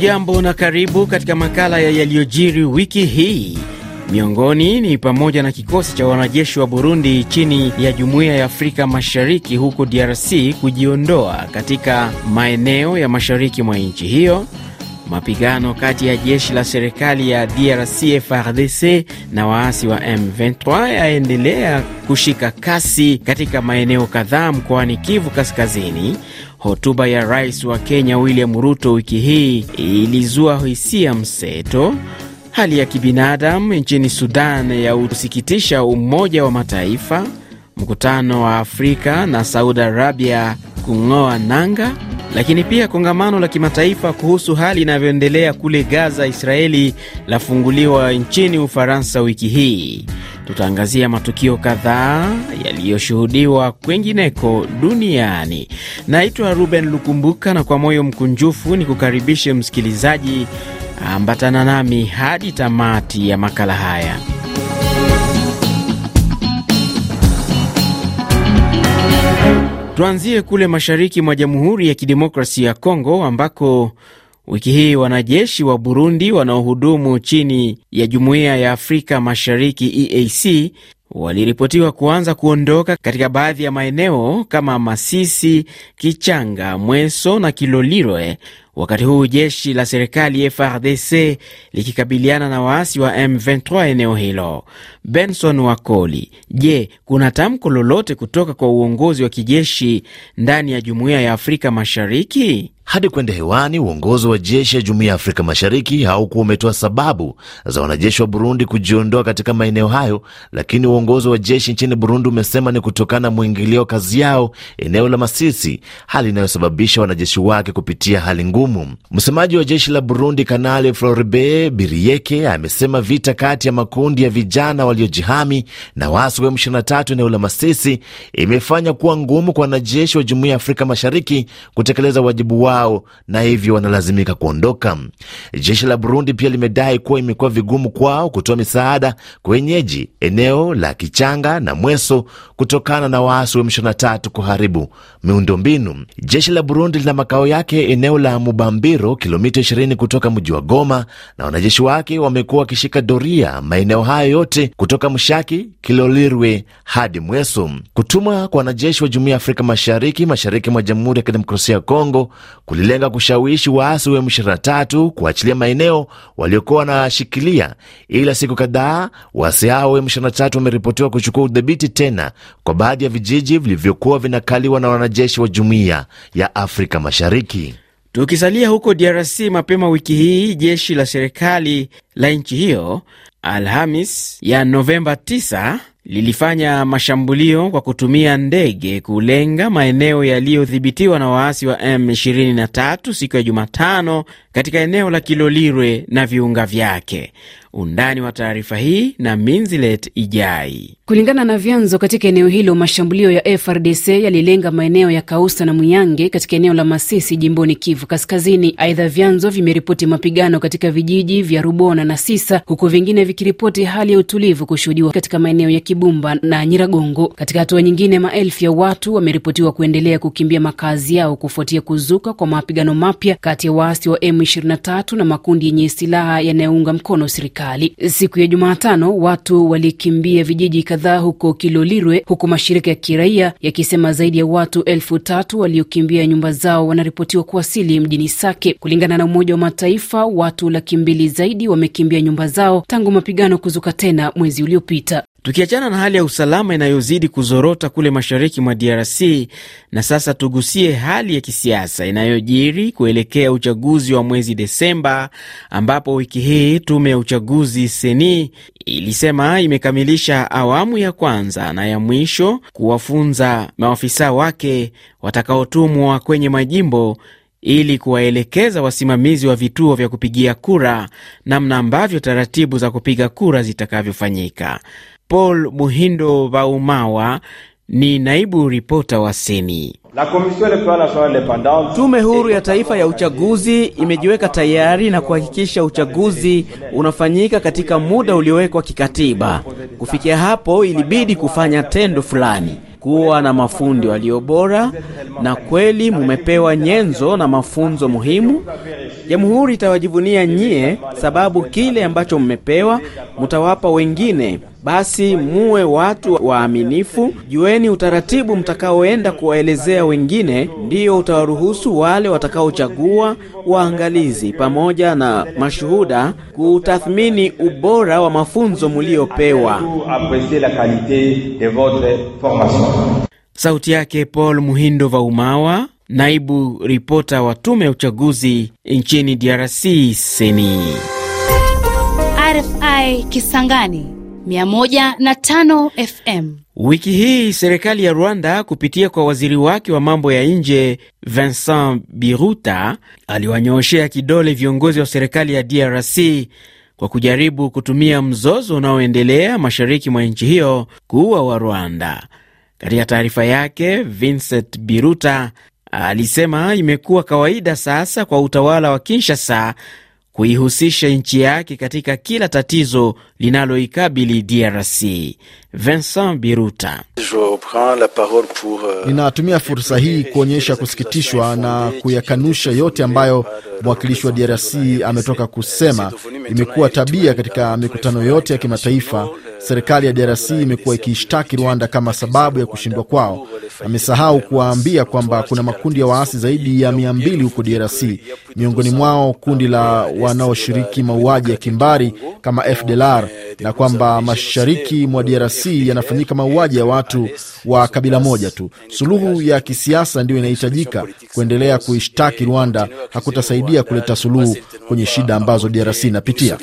Hujambo na karibu katika makala ya yaliyojiri wiki hii. Miongoni ni pamoja na kikosi cha wanajeshi wa Burundi chini ya Jumuiya ya Afrika Mashariki huko DRC kujiondoa katika maeneo ya mashariki mwa nchi hiyo, mapigano kati ya jeshi la serikali ya DRC FARDC na waasi wa M23 yaendelea kushika kasi katika maeneo kadhaa mkoani Kivu kaskazini. Hotuba ya Rais wa Kenya William Ruto wiki hii ilizua hisia mseto. Hali ya kibinadamu nchini Sudan ya usikitisha Umoja wa Mataifa. Mkutano wa Afrika na Saudi Arabia kung'oa nanga. Lakini pia kongamano la kimataifa kuhusu hali inavyoendelea kule Gaza, Israeli lafunguliwa nchini Ufaransa wiki hii. Tutaangazia matukio kadhaa yaliyoshuhudiwa kwengineko duniani. Naitwa Ruben Lukumbuka, na kwa moyo mkunjufu nikukaribishe msikilizaji, ambatana nami hadi tamati ya makala haya. Tuanzie kule mashariki mwa Jamhuri ya Kidemokrasia ya Kongo, ambako wiki hii wanajeshi wa Burundi wanaohudumu chini ya Jumuiya ya Afrika Mashariki EAC waliripotiwa kuanza kuondoka katika baadhi ya maeneo kama Masisi, Kichanga, Mweso na Kilolirwe, wakati huu jeshi la serikali FARDC likikabiliana na waasi wa M23 eneo hilo. Benson Wakoli, je, kuna tamko lolote kutoka kwa uongozi wa kijeshi ndani ya Jumuiya ya Afrika Mashariki? Hadi kwenda hewani, uongozi wa jeshi ya Jumuiya ya Afrika Mashariki haukuwa umetoa sababu za wanajeshi wa Burundi kujiondoa katika maeneo hayo, lakini uongozi wa jeshi nchini Burundi umesema ni kutokana na mwingilio kazi yao eneo la Masisi, hali inayosababisha wanajeshi wake kupitia hali ngumu. Msemaji wa jeshi la Burundi Kanali Floribe Biryeke amesema vita kati ya makundi ya vijana waliojihami na waasi wa M23 eneo la Masisi imefanya kuwa ngumu kwa wanajeshi wa Jumuiya ya Afrika Mashariki kutekeleza wajibu wao, na hivyo wanalazimika kuondoka. Jeshi la Burundi pia limedai kuwa imekuwa vigumu kwao kutoa misaada kwenyeji eneo la Kichanga na Mweso kutokana na waasi wa M23 kuharibu miundombinu. Jeshi la Burundi lina makao yake eneo la Mubambiro, kilomita 20 kutoka mji wa Goma, na wanajeshi wake wamekuwa wakishika doria maeneo hayo yote kutoka Mshaki, Kilolirwe hadi Mweso. Kutumwa kwa wanajeshi wa Jumuiya ya Afrika Mashariki mwa Jamhuri ya Kidemokrasia ya Kongo kulilenga kushawishi waasi wa M23 kuachilia maeneo waliokuwa wanashikilia, ila siku kadhaa waasi hao wa M23 wameripotiwa kuchukua udhibiti tena kwa baadhi ya vijiji vilivyokuwa vinakaliwa na wanajeshi wa Jumuiya ya Afrika Mashariki. Tukisalia huko DRC, mapema wiki hii jeshi la serikali la nchi hiyo Alhamis ya Novemba 9 lilifanya mashambulio kwa kutumia ndege kulenga maeneo yaliyodhibitiwa na waasi wa M23 siku ya Jumatano katika eneo la Kilolirwe na viunga vyake. Undani wa taarifa hii na Minzilet Ijai. Kulingana na vyanzo katika eneo hilo, mashambulio ya FARDC yalilenga maeneo ya Kausa na Muyange katika eneo la Masisi jimboni Kivu kaskazini. Aidha, vyanzo vimeripoti mapigano katika vijiji vya Rubona na Sisa, huku vingine vikiripoti hali ya utulivu kushuhudiwa katika maeneo ya Kibumba na Nyiragongo. Katika hatua nyingine, maelfu ya watu wameripotiwa kuendelea kukimbia makazi yao kufuatia kuzuka kwa mapigano mapya kati ya waasi wa M23 na makundi yenye silaha yanayounga mkono serikali. Siku ya Jumatano watu walikimbia vijiji kadhaa huko Kilolirwe, huku mashirika ya kiraia yakisema zaidi ya watu 3000 waliokimbia nyumba zao wanaripotiwa kuwasili mjini Sake. Kulingana na Umoja wa Mataifa, watu 200,000 zaidi wamekimbia nyumba zao tangu mapigano kuzuka tena mwezi uliopita. Tukiachana na hali ya usalama inayozidi kuzorota kule mashariki mwa DRC, na sasa tugusie hali ya kisiasa inayojiri kuelekea uchaguzi wa mwezi Desemba, ambapo wiki hii tume ya uchaguzi CENI ilisema imekamilisha awamu ya kwanza na ya mwisho kuwafunza maafisa wake watakaotumwa kwenye majimbo ili kuwaelekeza wasimamizi wa vituo vya kupigia kura namna ambavyo taratibu za kupiga kura zitakavyofanyika. Paul Muhindo Baumawa ni naibu ripota wa CENI. Tume huru ya taifa ya uchaguzi imejiweka tayari na kuhakikisha uchaguzi unafanyika katika muda uliowekwa kikatiba. Kufikia hapo ilibidi kufanya tendo fulani: kuwa na mafundi waliobora, na kweli mumepewa nyenzo na mafunzo muhimu Jamhuri itawajivunia nyie, sababu kile ambacho mmepewa mtawapa wengine. Basi muwe watu waaminifu, jueni utaratibu mtakaoenda kuwaelezea wengine, ndio utawaruhusu wale watakaochagua waangalizi pamoja na mashuhuda kutathmini ubora wa mafunzo mliopewa. Sauti yake Paul Muhindo Vaumawa, naibu ripota wa tume ya uchaguzi nchini DRC Seni. RFI Kisangani 105 FM. Wiki hii serikali ya Rwanda kupitia kwa waziri wake wa mambo ya nje Vincent Biruta aliwanyoshea kidole viongozi wa serikali ya DRC kwa kujaribu kutumia mzozo unaoendelea mashariki mwa nchi hiyo kuua wa Rwanda. Katika taarifa yake, Vincent Biruta alisema imekuwa kawaida sasa kwa utawala wa Kinshasa kuihusisha nchi yake katika kila tatizo linaloikabili DRC. Vincent Biruta: ninatumia fursa hii kuonyesha kusikitishwa na kuyakanusha yote ambayo mwakilishi wa DRC ametoka kusema. Imekuwa tabia katika mikutano yote ya kimataifa. Serikali ya DRC imekuwa ikishtaki Rwanda kama sababu ya kushindwa kwao. Amesahau kuwaambia kwamba kuna makundi ya waasi zaidi ya 200 huko DRC. Miongoni mwao kundi la wanaoshiriki mauaji ya kimbari kama FDLR, na kwamba mashariki mwa DRC yanafanyika mauaji ya watu wa kabila moja tu. Suluhu ya kisiasa ndio inahitajika. Kuendelea kuishtaki Rwanda hakutasaidia kuleta suluhu kwenye shida ambazo DRC inapitia.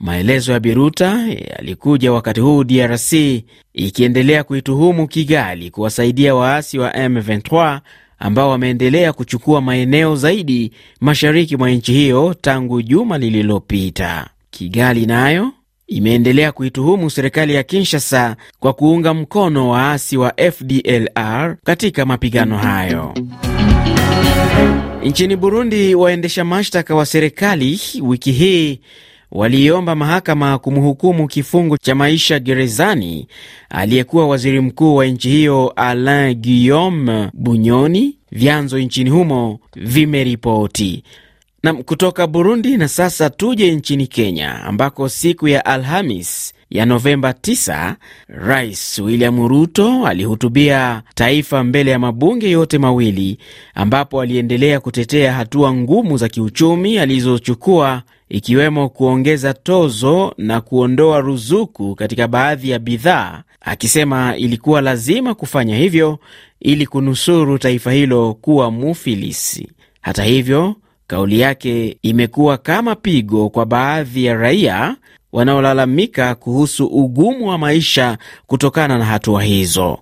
Maelezo ya Biruta yalikuja wakati huu DRC ikiendelea kuituhumu Kigali kuwasaidia waasi wa M23 ambao wameendelea kuchukua maeneo zaidi mashariki mwa nchi hiyo tangu juma lililopita. Kigali nayo imeendelea kuituhumu serikali ya Kinshasa kwa kuunga mkono waasi wa FDLR katika mapigano hayo. Nchini Burundi, waendesha mashtaka wa serikali wiki hii waliomba mahakama kumhukumu kifungo cha maisha gerezani aliyekuwa waziri mkuu wa nchi hiyo Alain Guillaume Bunyoni, vyanzo nchini humo vimeripoti. Na kutoka Burundi na sasa tuje nchini Kenya, ambako siku ya Alhamis ya Novemba 9 Rais William Ruto alihutubia taifa mbele ya mabunge yote mawili, ambapo aliendelea kutetea hatua ngumu za kiuchumi alizochukua, ikiwemo kuongeza tozo na kuondoa ruzuku katika baadhi ya bidhaa, akisema ilikuwa lazima kufanya hivyo ili kunusuru taifa hilo kuwa mufilisi. Hata hivyo, kauli yake imekuwa kama pigo kwa baadhi ya raia wanaolalamika kuhusu ugumu wa maisha kutokana na hatua hizo.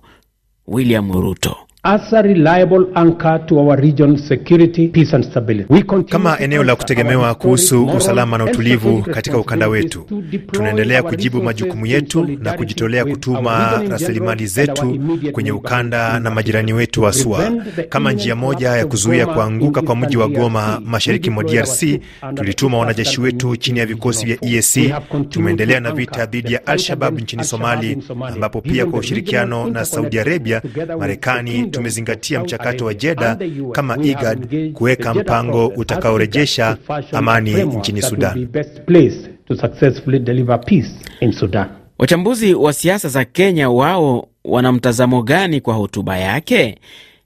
William Ruto: as a reliable anchor to our region's security, peace and stability. Kama eneo la kutegemewa kuhusu usalama na utulivu katika ukanda wetu, tunaendelea kujibu majukumu yetu na kujitolea kutuma rasilimali zetu kwenye ukanda na majirani wetu wa SUA. Kama njia moja ya kuzuia kuanguka kwa mji wa Goma mashariki mwa DRC, tulituma wanajeshi wetu chini ya vikosi vya EAC. Tumeendelea na vita dhidi ya Al-Shabaab nchini Somalia, ambapo pia kwa ushirikiano na Saudi Arabia, Marekani, tumezingatia mchakato wa Jeddah kama IGAD kuweka mpango utakaorejesha amani nchini Sudan. Wachambuzi wa siasa za Kenya wao wana mtazamo gani kwa hotuba yake?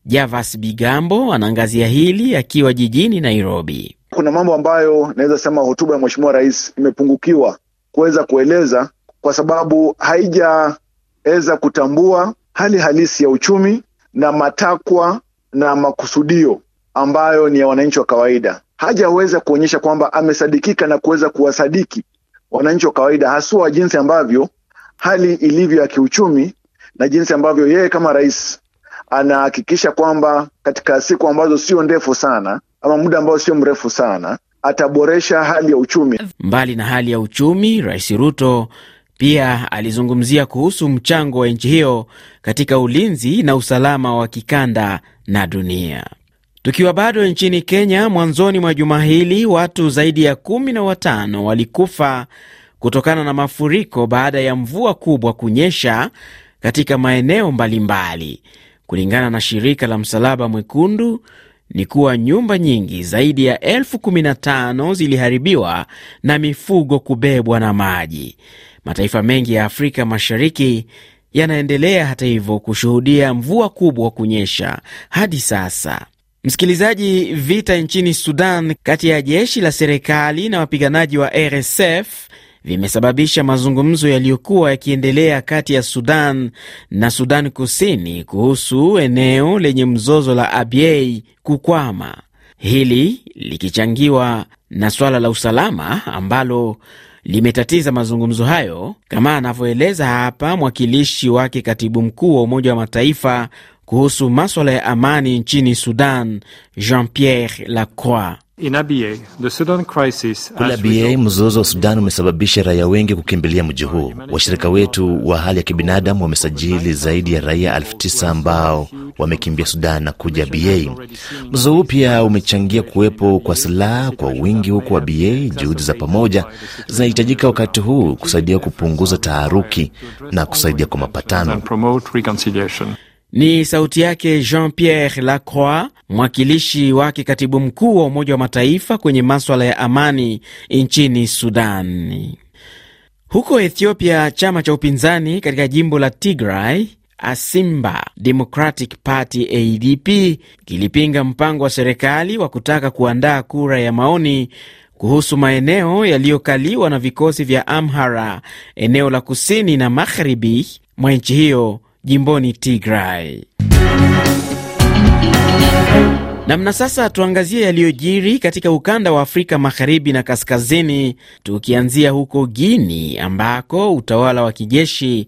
Javas Bigambo anaangazia hili akiwa jijini Nairobi. Kuna mambo ambayo naweza sema hotuba ya mheshimiwa rais imepungukiwa kuweza kueleza, kwa sababu haijaweza kutambua hali halisi ya uchumi na matakwa na makusudio ambayo ni ya wananchi wa kawaida. Hajaweza kuonyesha kwamba amesadikika na kuweza kuwasadiki wananchi wa kawaida, haswa jinsi ambavyo hali ilivyo ya kiuchumi na jinsi ambavyo yeye kama rais anahakikisha kwamba katika siku ambazo sio ndefu sana ama muda ambao sio mrefu sana ataboresha hali ya uchumi. Mbali na hali ya uchumi, Rais Ruto pia alizungumzia kuhusu mchango wa nchi hiyo katika ulinzi na usalama wa kikanda na dunia. Tukiwa bado nchini Kenya, mwanzoni mwa juma hili watu zaidi ya 15 walikufa kutokana na mafuriko baada ya mvua kubwa kunyesha katika maeneo mbalimbali. Kulingana na shirika la Msalaba Mwekundu, ni kuwa nyumba nyingi zaidi ya 1015 ziliharibiwa na mifugo kubebwa na maji. Mataifa mengi ya Afrika Mashariki yanaendelea hata hivyo kushuhudia mvua kubwa kunyesha hadi sasa. Msikilizaji, vita nchini Sudan kati ya jeshi la serikali na wapiganaji wa RSF vimesababisha mazungumzo yaliyokuwa yakiendelea kati ya Sudan na Sudan Kusini kuhusu eneo lenye mzozo la Abyei kukwama. Hili likichangiwa na swala la usalama ambalo limetatiza mazungumzo hayo, kama anavyoeleza hapa mwakilishi wake katibu mkuu wa Umoja wa Mataifa kuhusu masuala ya amani nchini Sudan, Jean-Pierre Lacroix. Abyei, mzozo wa Sudan umesababisha raia wengi kukimbilia mji huu. Washirika wetu wa hali ya kibinadamu wamesajili zaidi ya raia 1900 ambao wamekimbia Sudan na kuja Abyei. Mzozo huu pia umechangia kuwepo kwa silaha kwa wingi huko Abyei. Juhudi za pamoja zinahitajika wakati huu kusaidia kupunguza taharuki na kusaidia kwa mapatano. Ni sauti yake Jean-Pierre Lacroix, mwakilishi wake katibu mkuu wa Umoja wa Mataifa kwenye masuala ya amani nchini Sudan. Huko Ethiopia, chama cha upinzani katika jimbo la Tigray, Asimba Democratic Party ADP, kilipinga mpango wa serikali wa kutaka kuandaa kura ya maoni kuhusu maeneo yaliyokaliwa na vikosi vya Amhara, eneo la kusini na magharibi mwa nchi hiyo, jimboni Tigray. Namna sasa tuangazie yaliyojiri katika ukanda wa Afrika Magharibi na Kaskazini, tukianzia huko Guinea ambako utawala wa kijeshi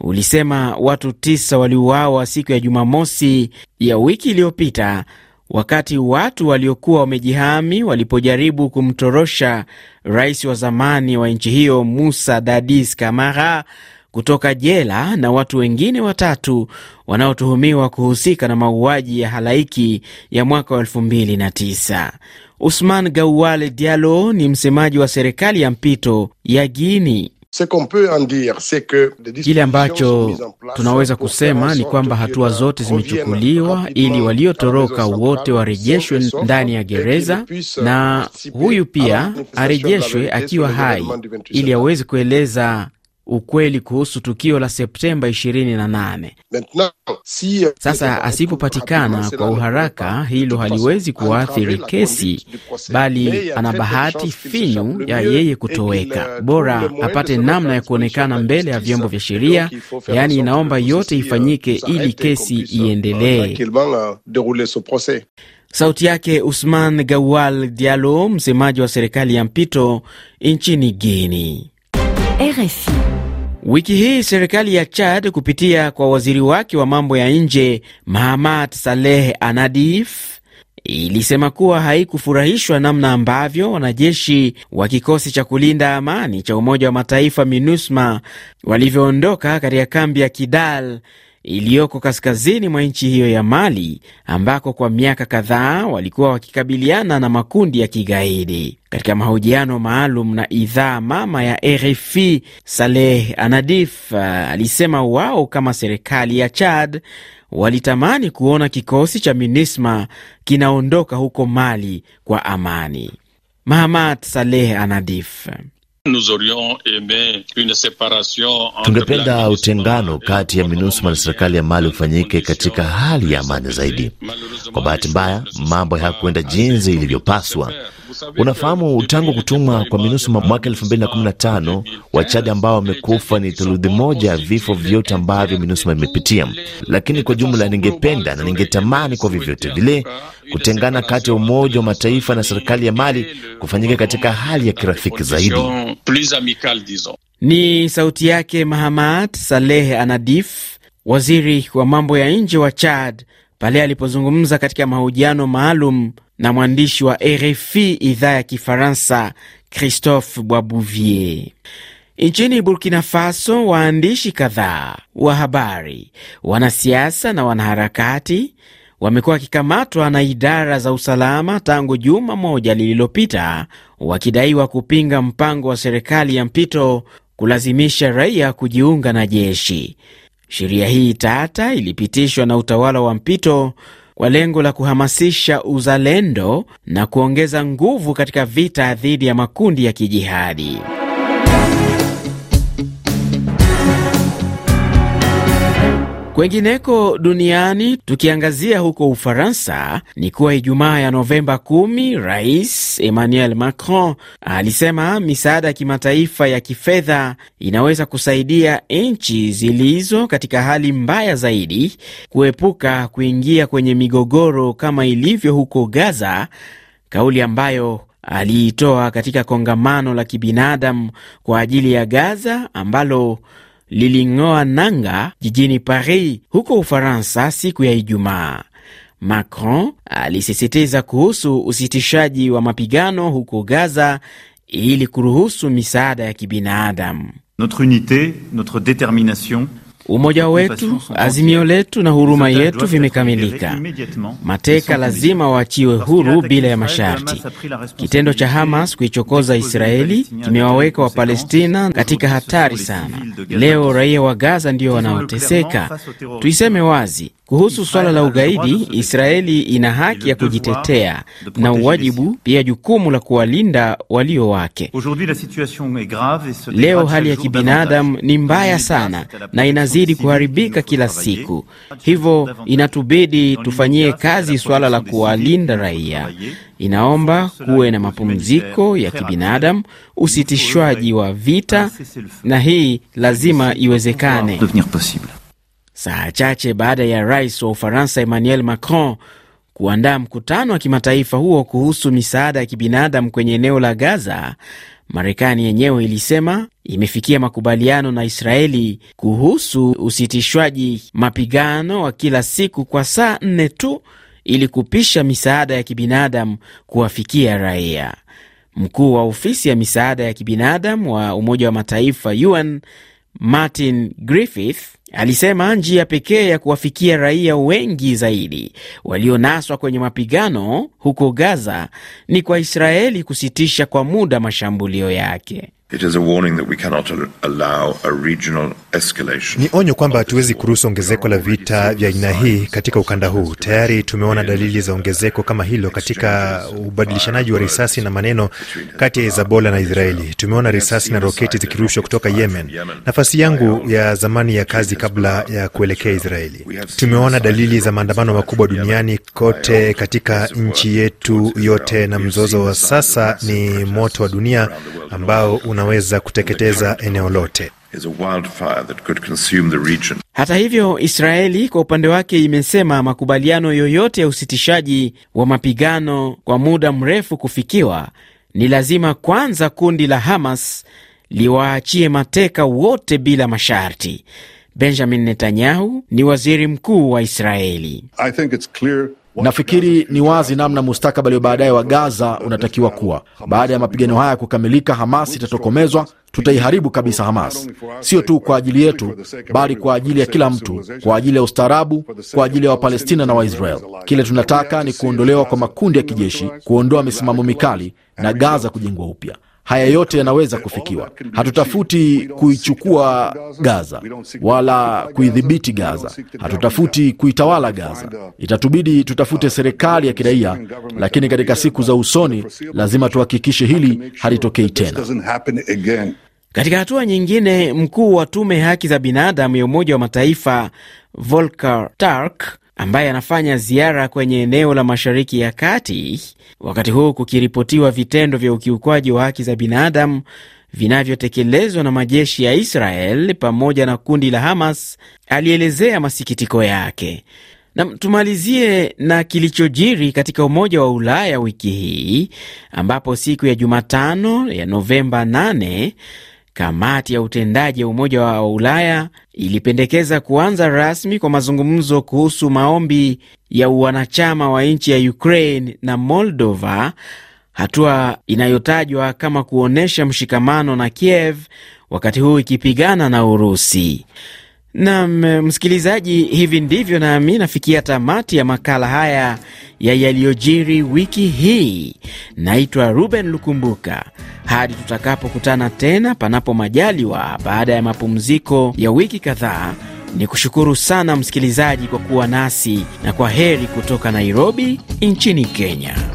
ulisema watu 9 waliuawa siku ya Jumamosi ya wiki iliyopita wakati watu waliokuwa wamejihami walipojaribu kumtorosha rais wa zamani wa nchi hiyo Musa Dadis Camara kutoka jela na watu wengine 3 wanaotuhumiwa kuhusika na mauaji ya halaiki ya mwaka 2009. Usman Gaoual Diallo ni msemaji wa serikali ya mpito ya Guinea. Kile ambacho tunaweza kusema ni kwamba hatua zote zimechukuliwa ili waliotoroka wote warejeshwe ndani ya gereza, na huyu pia arejeshwe akiwa hai ili aweze kueleza ukweli kuhusu tukio la Septemba 28. Sasa asipopatikana kwa uharaka, hilo haliwezi kuathiri kesi, bali ana bahati finyu ya yeye kutoweka. Bora apate namna ya kuonekana mbele ya vyombo vya sheria, yani inaomba yote ifanyike ili kesi iendelee. Sauti yake Usman Gaoual Diallo, msemaji wa serikali ya mpito nchini Guinea. RFI. Wiki hii serikali ya Chad kupitia kwa waziri wake wa mambo ya nje Mahamat Saleh Anadif ilisema kuwa haikufurahishwa namna ambavyo wanajeshi wa kikosi cha kulinda amani cha Umoja wa Mataifa MINUSMA walivyoondoka katika kambi ya Kidal iliyoko kaskazini mwa nchi hiyo ya Mali, ambako kwa miaka kadhaa walikuwa wakikabiliana na makundi ya kigaidi. Katika mahojiano maalum na idhaa mama ya RFI, Saleh Anadif alisema wao kama serikali ya Chad walitamani kuona kikosi cha MINUSMA kinaondoka huko Mali kwa amani. Mahamat Saleh Anadif: tungependa utengano kati ya MINUSMA na serikali ya Mali ufanyike katika hali ya amani zaidi. Kwa bahati mbaya, mambo hayakwenda jinsi ilivyopaswa. Unafahamu, tangu kutumwa kwa MINUSMA mwaka 2015, Wachad ambao wamekufa ni 1/3 ya vifo vyote ambavyo MINUSMA imepitia. Lakini kwa jumla ningependa na ningetamani kwa vyovyote vile kutengana kati ya Umoja wa Mataifa na serikali ya Mali kufanyika katika hali ya kirafiki zaidi. Ni sauti yake Mahamat Saleh Anadif, waziri wa mambo ya nje wa Chad, pale alipozungumza katika mahojiano maalum na mwandishi wa RFI idhaa ya Kifaransa Christophe Boabouvier. Nchini Burkina Faso, waandishi kadhaa wa habari, wanasiasa na wanaharakati wamekuwa wakikamatwa na idara za usalama tangu Jumamosi lililopita, wakidaiwa kupinga mpango wa serikali ya mpito kulazimisha raia kujiunga na jeshi. Sheria hii tata ilipitishwa na utawala wa mpito kwa lengo la kuhamasisha uzalendo na kuongeza nguvu katika vita dhidi ya makundi ya kijihadi. Kwengineko duniani, tukiangazia huko Ufaransa, ni kuwa Ijumaa ya Novemba 10, Rais Emmanuel Macron alisema misaada kimataifa ya kifedha inaweza kusaidia nchi zilizo katika hali mbaya zaidi kuepuka kuingia kwenye migogoro kama ilivyo huko Gaza, kauli ambayo aliitoa katika kongamano la kibinadamu kwa ajili ya Gaza ambalo lilingoa nanga jijini Paris huko Ufaransa siku ya Ijumaa. Macron alisisitiza kuhusu usitishaji wa mapigano huko Gaza ili kuruhusu misaada ya kibinadamu. Notre unité, notre détermination, umoja wetu, azimio letu na huruma yetu vimekamilika. Mateka lazima waachiwe huru bila ya masharti. Kitendo cha Hamas kuichokoza Israeli kimewaweka wa Palestina katika hatari sana. Leo raia wa Gaza ndio wanaoteseka. Tuiseme wazi, kuhusu swala la ugaidi, Israeli ina haki ya kujitetea na wajibu pia jukumu la kuwalinda walio wake. Leo hali ya kibinadamu ni mbaya sana na inazidi kuharibika kila siku. Hivyo inatubidi tufanyie kazi swala la kuwalinda raia. Inaomba kuwe na mapumziko ya kibinadamu, usitishwaji wa vita, na hii lazima iwezekane. Saa chache baada ya Rais wa Ufaransa Emmanuel Macron kuandaa mkutano wa kimataifa huo kuhusu misaada ya kibinadamu kwenye eneo la Gaza, Marekani yenyewe ilisema imefikia makubaliano na Israeli kuhusu usitishwaji mapigano wa kila siku kwa saa 4 tu ili kupisha misaada ya kibinadamu kuwafikia raia. Mkuu wa ofisi ya misaada ya kibinadamu wa Umoja wa Mataifa UN Martin Griffiths alisema njia pekee ya kuwafikia raia wengi zaidi walionaswa kwenye mapigano huko Gaza ni kwa Israeli kusitisha kwa muda mashambulio yake. It is a warning that we cannot allow a regional escalation. Ni onyo kwamba hatuwezi kuruhusu ongezeko la vita vya aina hii katika ukanda huu. Tayari tumeona dalili za ongezeko kama hilo katika ubadilishanaji wa risasi na maneno kati ya Hezbollah na Israeli. Tumeona risasi na roketi zikirushwa kutoka Yemen, nafasi yangu ya zamani ya kazi kabla ya kuelekea Israeli. Tumeona dalili za maandamano makubwa duniani kote katika nchi yetu yote, na mzozo wa sasa ni moto wa dunia ambao unaweza kuteketeza eneo lote. Hata hivyo, Israeli kwa upande wake imesema makubaliano yoyote ya usitishaji wa mapigano kwa muda mrefu kufikiwa, ni lazima kwanza kundi la Hamas liwaachie mateka wote bila masharti. Benjamin Netanyahu ni waziri mkuu wa Israeli. Nafikiri ni wazi namna mustakabali wa baadaye wa Gaza unatakiwa kuwa. Baada ya mapigano haya kukamilika, Hamas itatokomezwa. Tutaiharibu kabisa Hamas. Sio tu kwa ajili yetu, bali kwa ajili ya kila mtu, kwa ajili ya ustaarabu, kwa ajili ya Wapalestina na Waisrael. Kile tunataka ni kuondolewa kwa makundi ya kijeshi, kuondoa misimamo mikali na Gaza kujengwa upya. Haya yote yanaweza kufikiwa. Hatutafuti kuichukua Gaza wala kuidhibiti Gaza. Hatutafuti kuitawala Gaza. Itatubidi tutafute serikali ya kiraia, lakini katika siku za usoni lazima tuhakikishe hili halitokei tena. Katika hatua nyingine, mkuu wa tume haki za binadamu ya Umoja wa Mataifa Volker Turk, ambaye anafanya ziara kwenye eneo la Mashariki ya Kati wakati huu kukiripotiwa vitendo vya ukiukwaji wa haki za binadamu vinavyotekelezwa na majeshi ya Israel pamoja na kundi la Hamas, alielezea masikitiko yake. Na tumalizie na kilichojiri katika Umoja wa Ulaya wiki hii, ambapo siku ya Jumatano ya Novemba 8 kamati ya utendaji ya Umoja wa Ulaya ilipendekeza kuanza rasmi kwa mazungumzo kuhusu maombi ya uwanachama wa nchi ya Ukraine na Moldova, hatua inayotajwa kama kuonesha mshikamano na Kiev wakati huu ikipigana na Urusi. Na msikilizaji, hivi ndivyo nami nafikia tamati ya makala haya ya yaliyojiri wiki hii. Naitwa Ruben Lukumbuka. Hadi tutakapokutana tena panapo majaliwa baada ya mapumziko ya wiki kadhaa, Ni kushukuru sana msikilizaji kwa kuwa nasi na kwa heri kutoka Nairobi nchini Kenya.